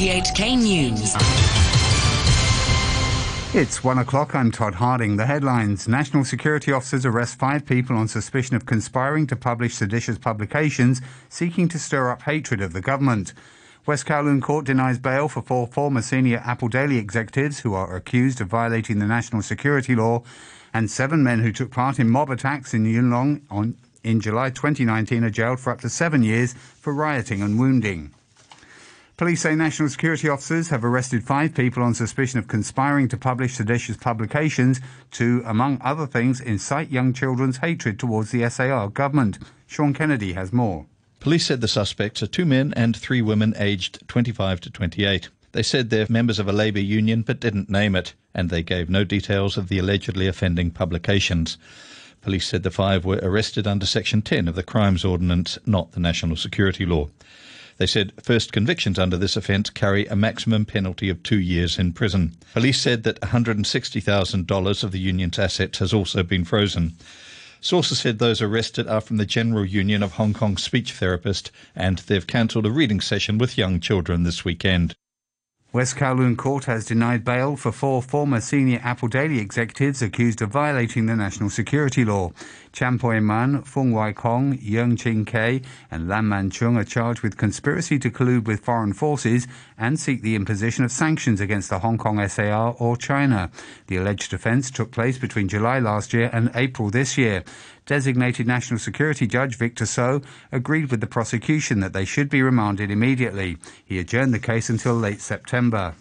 98K News. It's 1 o'clock. I'm Todd Harding. The headlines. National security officers arrest 5 people on suspicion of conspiring to publish seditious publications seeking to stir up hatred of the government. West Kowloon Court denies bail for 4 former senior Apple Daily executives who are accused of violating the national security law, and 7 men who took part in mob attacks in Yunlong in July 2019 are jailed for up to 7 years for rioting and wounding. Police say national security officers have arrested 5 people on suspicion of conspiring to publish seditious publications to, among other things, incite young children's hatred towards the SAR government. Sean Kennedy has more. Police said the suspects are 2 men and 3 women aged 25 to 28. They said they're members of a labour union but didn't name it, and they gave no details of the allegedly offending publications. Police said the 5 were arrested under Section 10 of the Crimes Ordinance, not the National Security Law. They said first convictions under this offence carry a maximum penalty of 2 years in prison. Police said that $160,000 of the union's assets has also been frozen. Sources said those arrested are from the General Union of Hong Kong Speech Therapists, and they've cancelled a reading session with young children this weekend. West Kowloon Court has denied bail for 4 former senior Apple Daily executives accused of violating the national security law. Chan Pui Man, Fung Wai Kong, Yeung Ching Kei and Lam Man Chung are charged with conspiracy to collude with foreign forces and seek the imposition of sanctions against the Hong Kong SAR or China. The alleged offence took place between July last year and April this year. Designated National Security Judge Victor So agreed with the prosecution that they should be remanded immediately. He adjourned the case until late September.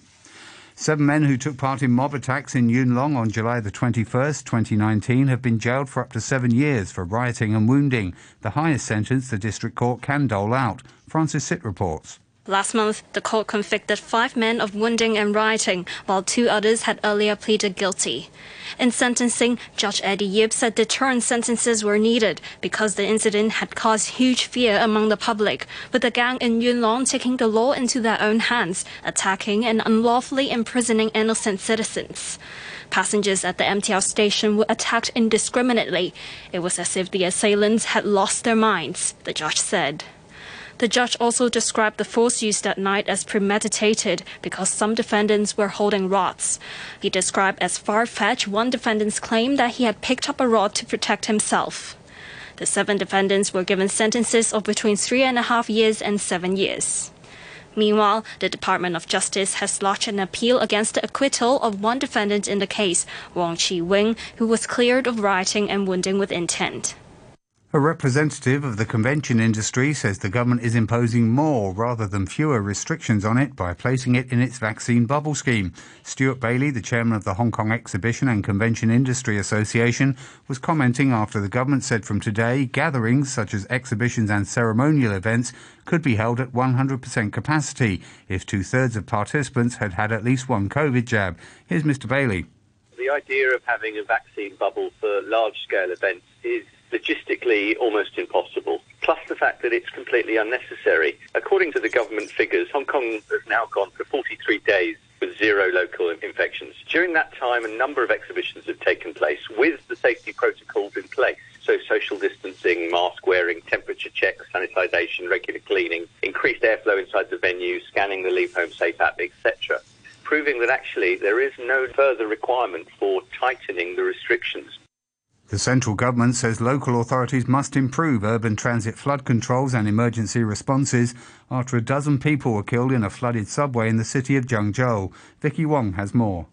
7 men who took part in mob attacks in Yuen Long on July the 21st, 2019 have been jailed for up to 7 years for rioting and wounding, the highest sentence the district court can dole out. Francis Sitt reports. Last month, the court convicted 5 men of wounding and rioting, while 2 others had earlier pleaded guilty. In sentencing, Judge Eddie Yip said deterrent sentences were needed because the incident had caused huge fear among the public, with the gang in Yuen Long taking the law into their own hands, attacking and unlawfully imprisoning innocent citizens. Passengers at the MTR station were attacked indiscriminately. It was as if the assailants had lost their minds, the judge said. The judge also described the force used that night as premeditated because some defendants were holding rods. He described as far-fetched one defendant's claim that he had picked up a rod to protect himself. The 7 defendants were given sentences of between 3.5 years and 7 years. Meanwhile, the Department of Justice has lodged an appeal against the acquittal of 1 defendant in the case, Wong Chi Wing, who was cleared of rioting and wounding with intent. A representative of the convention industry says the government is imposing more rather than fewer restrictions on it by placing it in its vaccine bubble scheme. Stuart Bailey, the chairman of the Hong Kong Exhibition and Convention Industry Association, was commenting after the government said from today gatherings such as exhibitions and ceremonial events could be held at 100% capacity if 2/3 of participants had had at least 1 COVID jab. Here's Mr. Bailey. The idea of having a vaccine bubble for large-scale events is logistically almost impossible, plus the fact that it's completely unnecessary. According to the government figures, Hong Kong has now gone for 43 days with 0 local infections. During that time, a number of exhibitions have taken place with the safety protocols in place, so social distancing, mask wearing, temperature checks, sanitisation, regular cleaning, increased airflow inside the venue, scanning the Leave Home Safe app, etc., proving that actually there is no further requirement for tightening the restrictions. The central government says local authorities must improve urban transit flood controls and emergency responses after a dozen people were killed in a flooded subway in the city of Zhengzhou. Vicky Wong has more.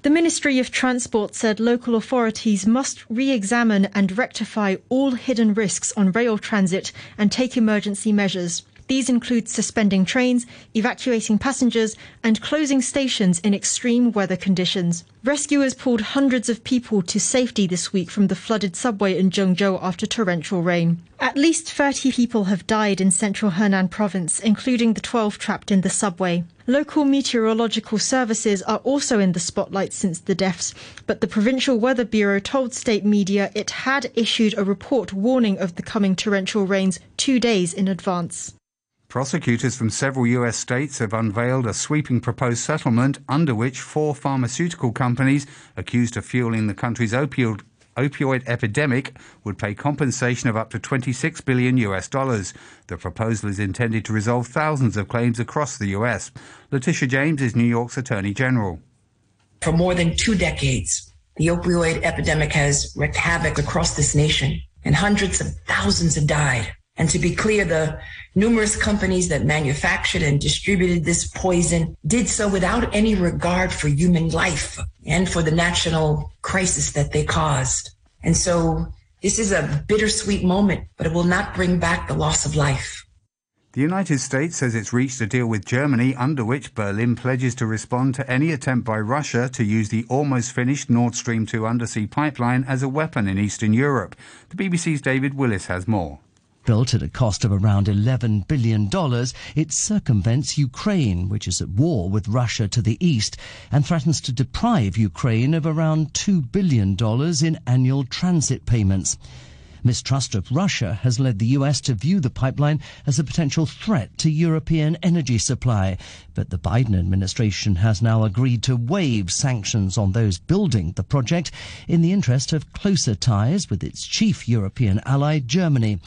The Ministry of Transport said local authorities must re-examine and rectify all hidden risks on rail transit and take emergency measures. These include suspending trains, evacuating passengers, and closing stations in extreme weather conditions. Rescuers pulled hundreds of people to safety this week from the flooded subway in Zhengzhou after torrential rain. At least 30 people have died in central Henan province, including the 12 trapped in the subway. Local meteorological services are also in the spotlight since the deaths, but the Provincial Weather Bureau told state media it had issued a report warning of the coming torrential rains 2 days in advance. Prosecutors from several US states have unveiled a sweeping proposed settlement under which 4 pharmaceutical companies accused of fueling the country's opioid opioid epidemic would pay compensation of up to $26 billion. The proposal is intended to resolve thousands of claims across the US. Letitia James is New York's Attorney General. For more than 2 decades, the opioid epidemic has wreaked havoc across this nation, and hundreds of thousands have died. And to be clear, the numerous companies that manufactured and distributed this poison did so without any regard for human life and for the national crisis that they caused. And so this is a bittersweet moment, but it will not bring back the loss of life. The United States says it's reached a deal with Germany under which Berlin pledges to respond to any attempt by Russia to use the almost finished Nord Stream 2 undersea pipeline as a weapon in Eastern Europe. The BBC's David Willis has more. Built at a cost of around $11 billion, it circumvents Ukraine, which is at war with Russia to the east, and threatens to deprive Ukraine of around $2 billion in annual transit payments. Mistrust of Russia has led the US to view the pipeline as a potential threat to European energy supply, but the Biden administration has now agreed to waive sanctions on those building the project in the interest of closer ties with its chief European ally, Germany.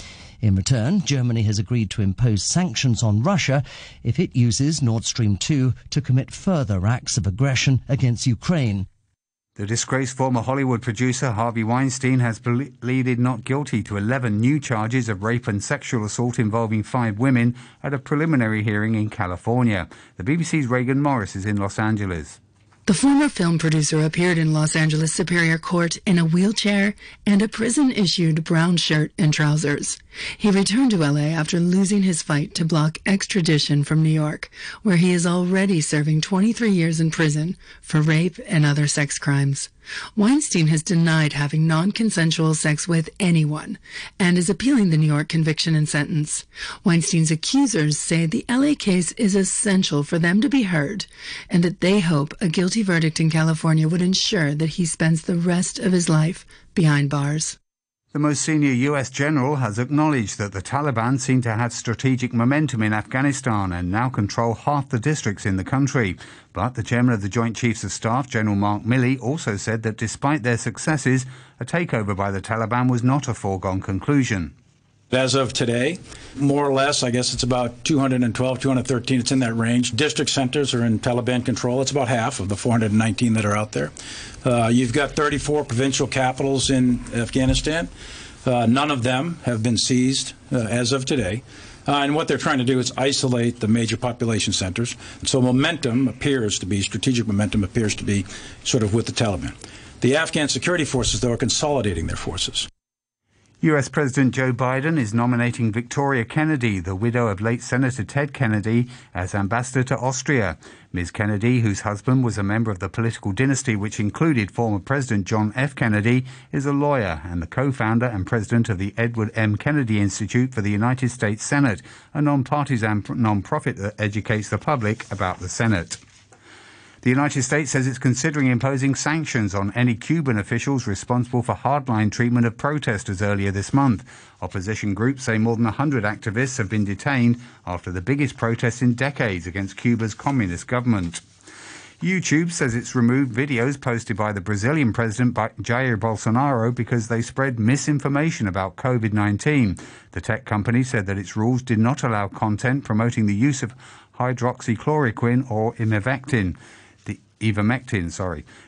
In return, Germany has agreed to impose sanctions on Russia if it uses Nord Stream 2 to commit further acts of aggression against Ukraine. The disgraced former Hollywood producer Harvey Weinstein has pleaded not guilty to 11 new charges of rape and sexual assault involving 5 women at a preliminary hearing in California. The BBC's Reagan Morris is in Los Angeles. The former film producer appeared in Los Angeles Superior Court in a wheelchair and a prison-issued brown shirt and trousers. He returned to L.A. after losing his fight to block extradition from New York, where he is already serving 23 years in prison for rape and other sex crimes. Weinstein has denied having non-consensual sex with anyone and is appealing the New York conviction and sentence. Weinstein's accusers say the LA case is essential for them to be heard and that they hope a guilty verdict in California would ensure that he spends the rest of his life behind bars. The most senior US general has acknowledged that the Taliban seem to have strategic momentum in Afghanistan and now control half the districts in the country. But the chairman of the Joint Chiefs of Staff, General Mark Milley, also said that despite their successes, a takeover by the Taliban was not a foregone conclusion. As of today, more or less, I guess it's about 212, 213, it's in that range. District centers are in Taliban control. It's about half of the 419 that are out there. You've got 34 provincial capitals in Afghanistan. None of them have been seized as of today. And what they're trying to do is isolate the major population centers. So strategic momentum appears to be sort of with the Taliban. The Afghan security forces, though, are consolidating their forces. US President Joe Biden is nominating Victoria Kennedy, the widow of late Senator Ted Kennedy, as ambassador to Austria. Ms. Kennedy, whose husband was a member of the political dynasty which included former President John F. Kennedy, is a lawyer and the co-founder and president of the Edward M. Kennedy Institute for the United States Senate, a non-partisan non-profit that educates the public about the Senate. The United States says it's considering imposing sanctions on any Cuban officials responsible for hardline treatment of protesters earlier this month. Opposition groups say more than 100 activists have been detained after the biggest protests in decades against Cuba's communist government. YouTube says it's removed videos posted by the Brazilian president Jair Bolsonaro because they spread misinformation about COVID-19. The tech company said that its rules did not allow content promoting the use of hydroxychloroquine or ivermectin.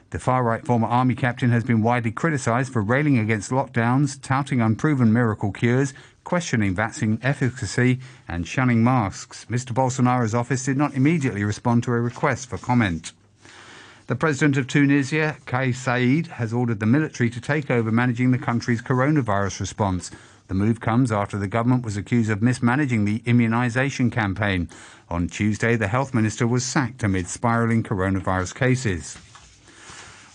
The far-right former army captain has been widely criticised for railing against lockdowns, touting unproven miracle cures, questioning vaccine efficacy and shunning masks. Mr. Bolsonaro's office did not immediately respond to a request for comment. The president of Tunisia, Kais Saied, has ordered the military to take over managing the country's coronavirus response. The move comes after the government was accused of mismanaging the immunisation campaign. On Tuesday, the health minister was sacked amid spiralling coronavirus cases.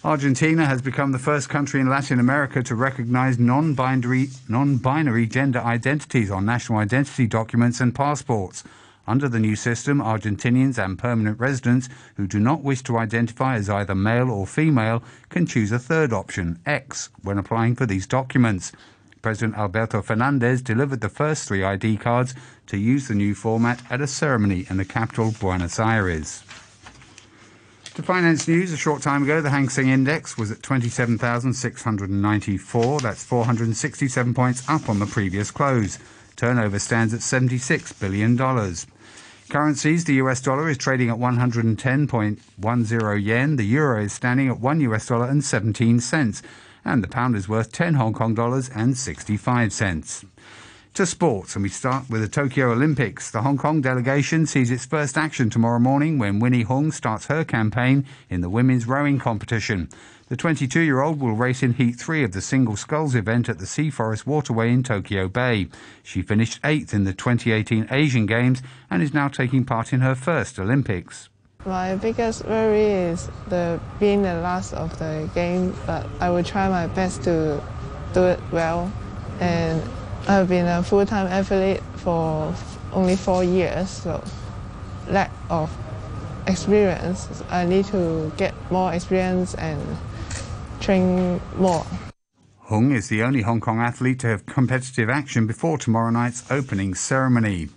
Argentina has become the first country in Latin America to recognise non-binary gender identities on national identity documents and passports. Under the new system, Argentinians and permanent residents who do not wish to identify as either male or female can choose a third option, X, when applying for these documents. President Alberto Fernández delivered the first 3 ID cards to use the new format at a ceremony in the capital, Buenos Aires. To finance news, a short time ago, the Hang Seng Index was at 27,694. That's 467 points up on the previous close. Turnover stands at $76 billion. Currencies, the US dollar is trading at 110.10 yen. The euro is standing at $1.17. And the pound is worth 10 Hong Kong dollars and 65 cents. To sports, and we start with the Tokyo Olympics. The Hong Kong delegation sees its first action tomorrow morning when Winnie Hung starts her campaign in the women's rowing competition. The 22-year-old will race in Heat 3 of the Single Sculls event at the Sea Forest Waterway in Tokyo Bay. She finished 8th in the 2018 Asian Games and is now taking part in her first Olympics. My biggest worry is being the last of the game, but I will try my best to do it well. And I've been a full-time athlete for only 4 years, so lack of experience. I need to get more experience and train more. Hung is the only Hong Kong athlete to have competitive action before tomorrow night's opening ceremony.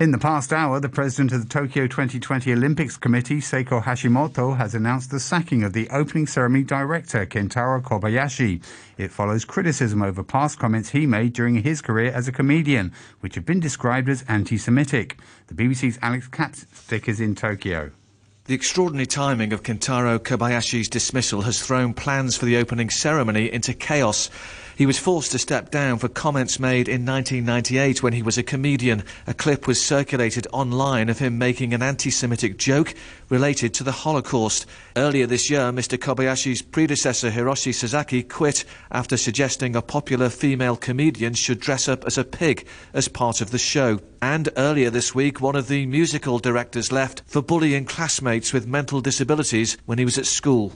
In the past hour, the president of the Tokyo 2020 Olympics Committee, Seiko Hashimoto, has announced the sacking of the opening ceremony director, Kentaro Kobayashi. It follows criticism over past comments he made during his career as a comedian, which have been described as anti-Semitic. The BBC's Alex Capstick is in Tokyo. The extraordinary timing of Kentaro Kobayashi's dismissal has thrown plans for the opening ceremony into chaos. He was forced to step down for comments made in 1998 when he was a comedian. A clip was circulated online of him making an anti-Semitic joke related to the Holocaust. Earlier this year, Mr. Kobayashi's predecessor Hiroshi Sasaki quit after suggesting a popular female comedian should dress up as a pig as part of the show. And earlier this week, one of the musical directors left for bullying classmates with mental disabilities when he was at school.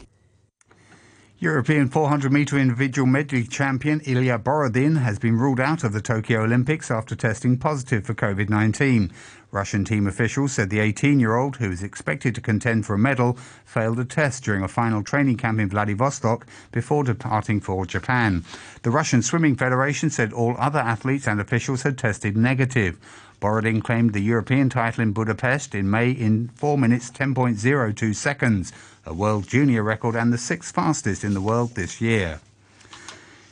European 400-metre individual medley champion Ilia Borodin has been ruled out of the Tokyo Olympics after testing positive for COVID-19. Russian team officials said the 18-year-old, who is expected to contend for a medal, failed a test during a final training camp in Vladivostok before departing for Japan. The Russian Swimming Federation said all other athletes and officials had tested negative. Borodin claimed the European title in Budapest in May in 4 minutes 10.02 seconds, a world junior record and the sixth fastest in the world this year.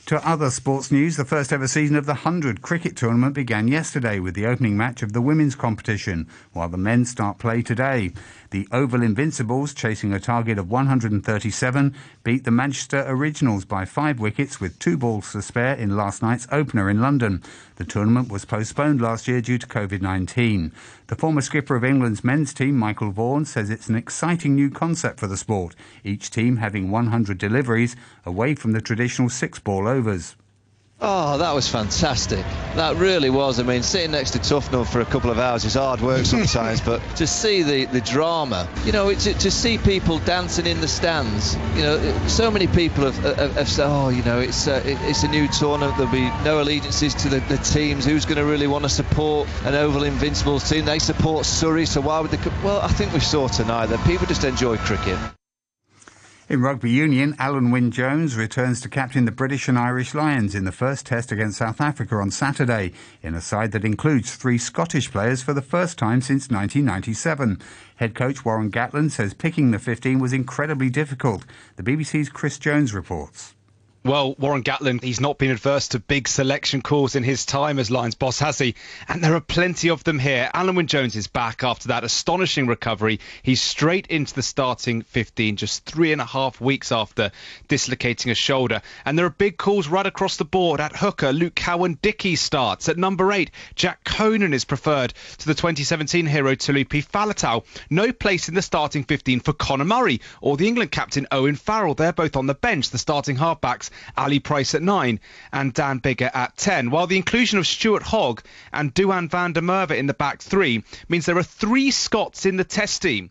To other sports news, the first ever season of the 100 cricket tournament began yesterday with the opening match of the women's competition, while the men start play today. The Oval Invincibles, chasing a target of 137, beat the Manchester Originals by 5 wickets with 2 balls to spare in last night's opener in London. The tournament was postponed last year due to COVID-19. The former skipper of England's men's team, Michael Vaughan, says it's an exciting new concept for the sport, each team having 100 deliveries away from the traditional 6-ball overs. Oh, that was fantastic. That really was. I mean, sitting next to Tufnell for a couple of hours is hard work sometimes, but to see the drama, you know, to see people dancing in the stands, you know, so many people have said, oh, you know, it's a new tournament, there'll be no allegiances to the teams, who's going to really want to support an Oval Invincibles team? They support Surrey, so why would they? Well, I think we saw tonight that people just enjoy cricket. In rugby union, Alun Wyn Jones returns to captain the British and Irish Lions in the first test against South Africa on Saturday, in a side that includes 3 Scottish players for the first time since 1997. Head coach Warren Gatland says picking the 15 was incredibly difficult. The BBC's Chris Jones reports. Well, Warren Gatland, he's not been adverse to big selection calls in his time as Lions boss, has he? And there are plenty of them here. Alun Wyn Jones is back after that astonishing recovery. He's straight into the starting 15 just 3.5 weeks after dislocating a shoulder. And there are big calls right across the board. At hooker, Luke Cowan-Dickey starts. At number 8, Jack Conan is preferred to the 2017 hero Tulupi Faletau. No place in the starting 15 for Conor Murray or the England captain Owen Farrell. They're both on the bench, the starting halfbacks. Ali Price at 9 and Dan Biggar at 10, while the inclusion of Stuart Hogg and Duane van der Merwe in the back 3 means there are 3 Scots in the test team.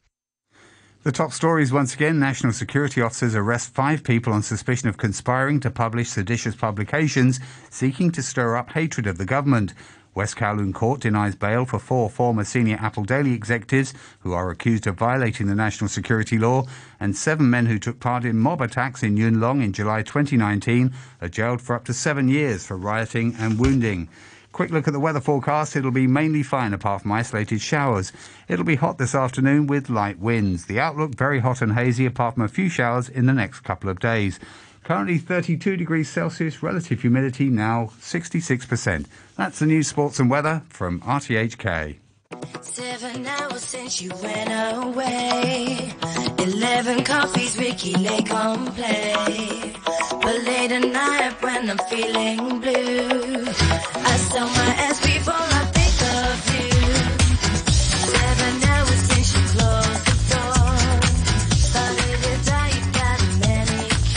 The top stories once again. National security officers arrest 5 people on suspicion of conspiring to publish seditious publications seeking to stir up hatred of the government. West Kowloon Court denies bail for 4 former senior Apple Daily executives who are accused of violating the national security law, and 7 men who took part in mob attacks in Yuen Long in July 2019 are jailed for up to 7 years for rioting and wounding. Quick look at the weather forecast. It'll be mainly fine apart from isolated showers. It'll be hot this afternoon with light winds. The outlook very hot and hazy apart from a few showers in the next couple of days. Currently 32 degrees Celsius, relative humidity now 66%. That's the news, sports and weather from RTHK. 7 hours since you went away. 11 coffees, Ricky Lake on play. But late at night when I'm feeling blue, I sell my ass before I think of you. 7 hours since you closed the door. Thought if you die,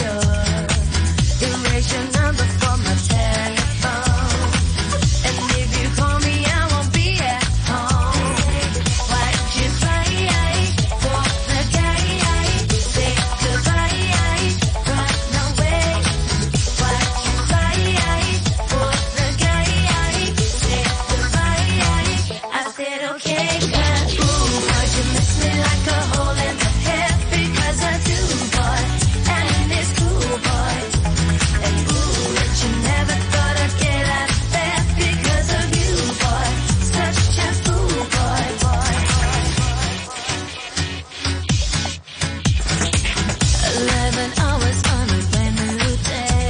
you got a manicure. Erase your number from my telephone. And if you call me, I won't be at home. Why'd you play? Walk the gate. Say goodbye. Run away. Why'd you play? Walk the gate. Say goodbye. I said okay, girl. Ooh, why'd you miss me like a hole in the head? Because I do, boy. And it's cool, boy. And ooh, that you never thought I'd get out of bed because of you, boy. Such a fool, boy, boy. 11 hours on a brand new day.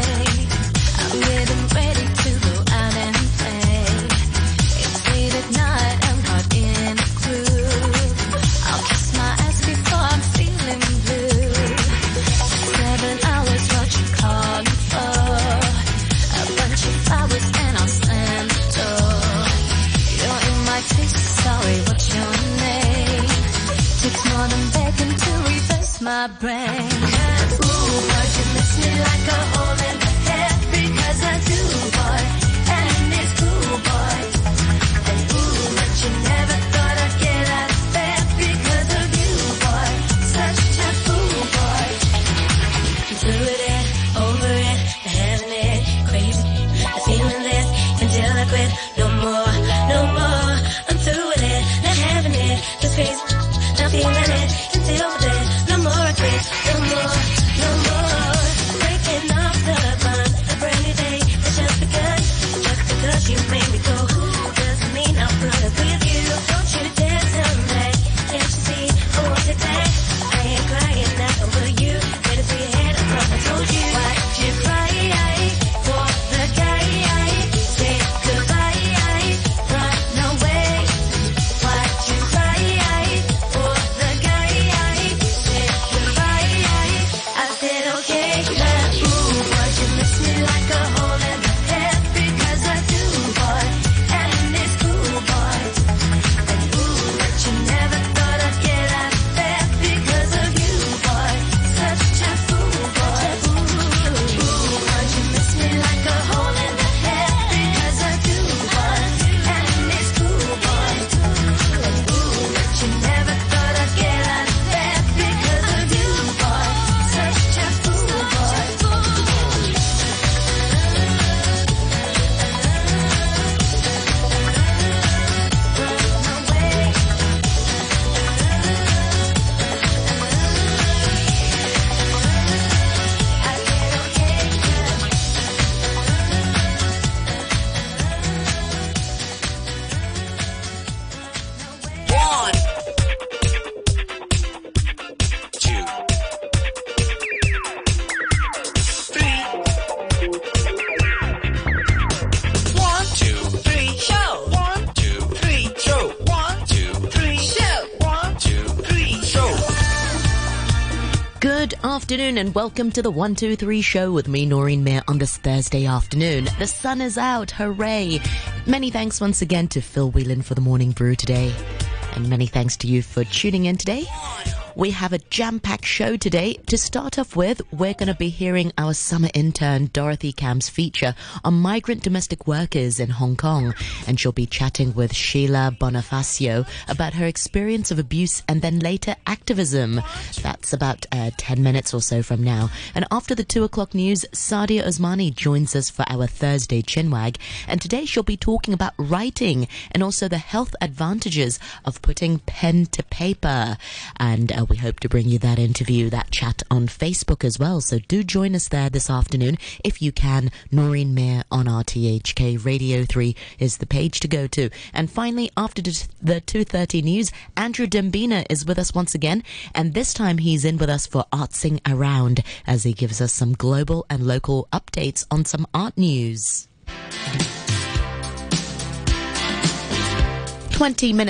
I'm getting ready to go out and play. It's late at night, I'm caught in a groove. I'll kiss my ass before I'm feeling blue. 7 hours, what you calling for? A bunch of flowers and I'll slam the door. You're in my face, sorry, what's your name? Takes more than bacon to reverse my brain. Ooh, why'd you miss me like a hole in the head? Because I do, boy. And it's cool, boy. And ooh, that you never thought I'd get out of bed because of you, boy. Such a fool, boy. Through it, over it, having it crazy. I'm feeling this until I quit. No more, no more. I'm through with it, not having it. Just crazy, not feeling it until I quit. No more, I quit. No more, no more. Breaking off the bond, a brand new day that's just begun. Just because you made me go doesn't mean I'm running with you. Don't you dare tell me that. Can't you see I want it back? I ain't crying now, will you? Get it through your head, I thought I told you. Why'd you cry? Walk the gate. Say goodbye. Run away. Why'd you cry? Walk the gate. Say goodbye. I said okay, love. Ooh, why'd you miss me like a hole in the head? Because I do, boy. And it's cool, boy. And ooh, that you never thought I'd get out of bed because of you, boy. Such a fool, boy. Ooh, why'd you miss me like a hole in the head? Because I do, boy. And it's cool, boy. And ooh, that you never thought I'd get out of bed because of you, boy. Such a fool, boy. One, two, three. One, two, three, show. One, two, three, show. One, two, three, show. One, two, three, show. Good afternoon and welcome to the 123 show with me, Noreen Mayer, on this Thursday afternoon. The sun is out, hooray. Many thanks once again to Phil Whelan for the morning brew today. And many thanks to you for tuning in today. We have a jam-packed show today. To start off with, we're going to be hearing our summer intern, Dorothy Camp's feature on migrant domestic workers in Hong Kong. And she'll be chatting with Sheila Bonifacio about her experience of abuse and then later activism. That's about 10 minutes or so from now. And after the 2 o'clock news, Sadia Osmani joins us for our Thursday Chinwag. And today she'll be talking about writing and also the health advantages of putting pen to paper. And We hope to bring you that interview, that chat on Facebook as well. So do join us there this afternoon if you can. Noreen Mayer on RTHK Radio 3 is the page to go to. And finally, after the 2:30 news, Andrew Dembina is with us once again, and this time he's in with us for Artsing Around as he gives us some global and local updates on some art news. 20 minutes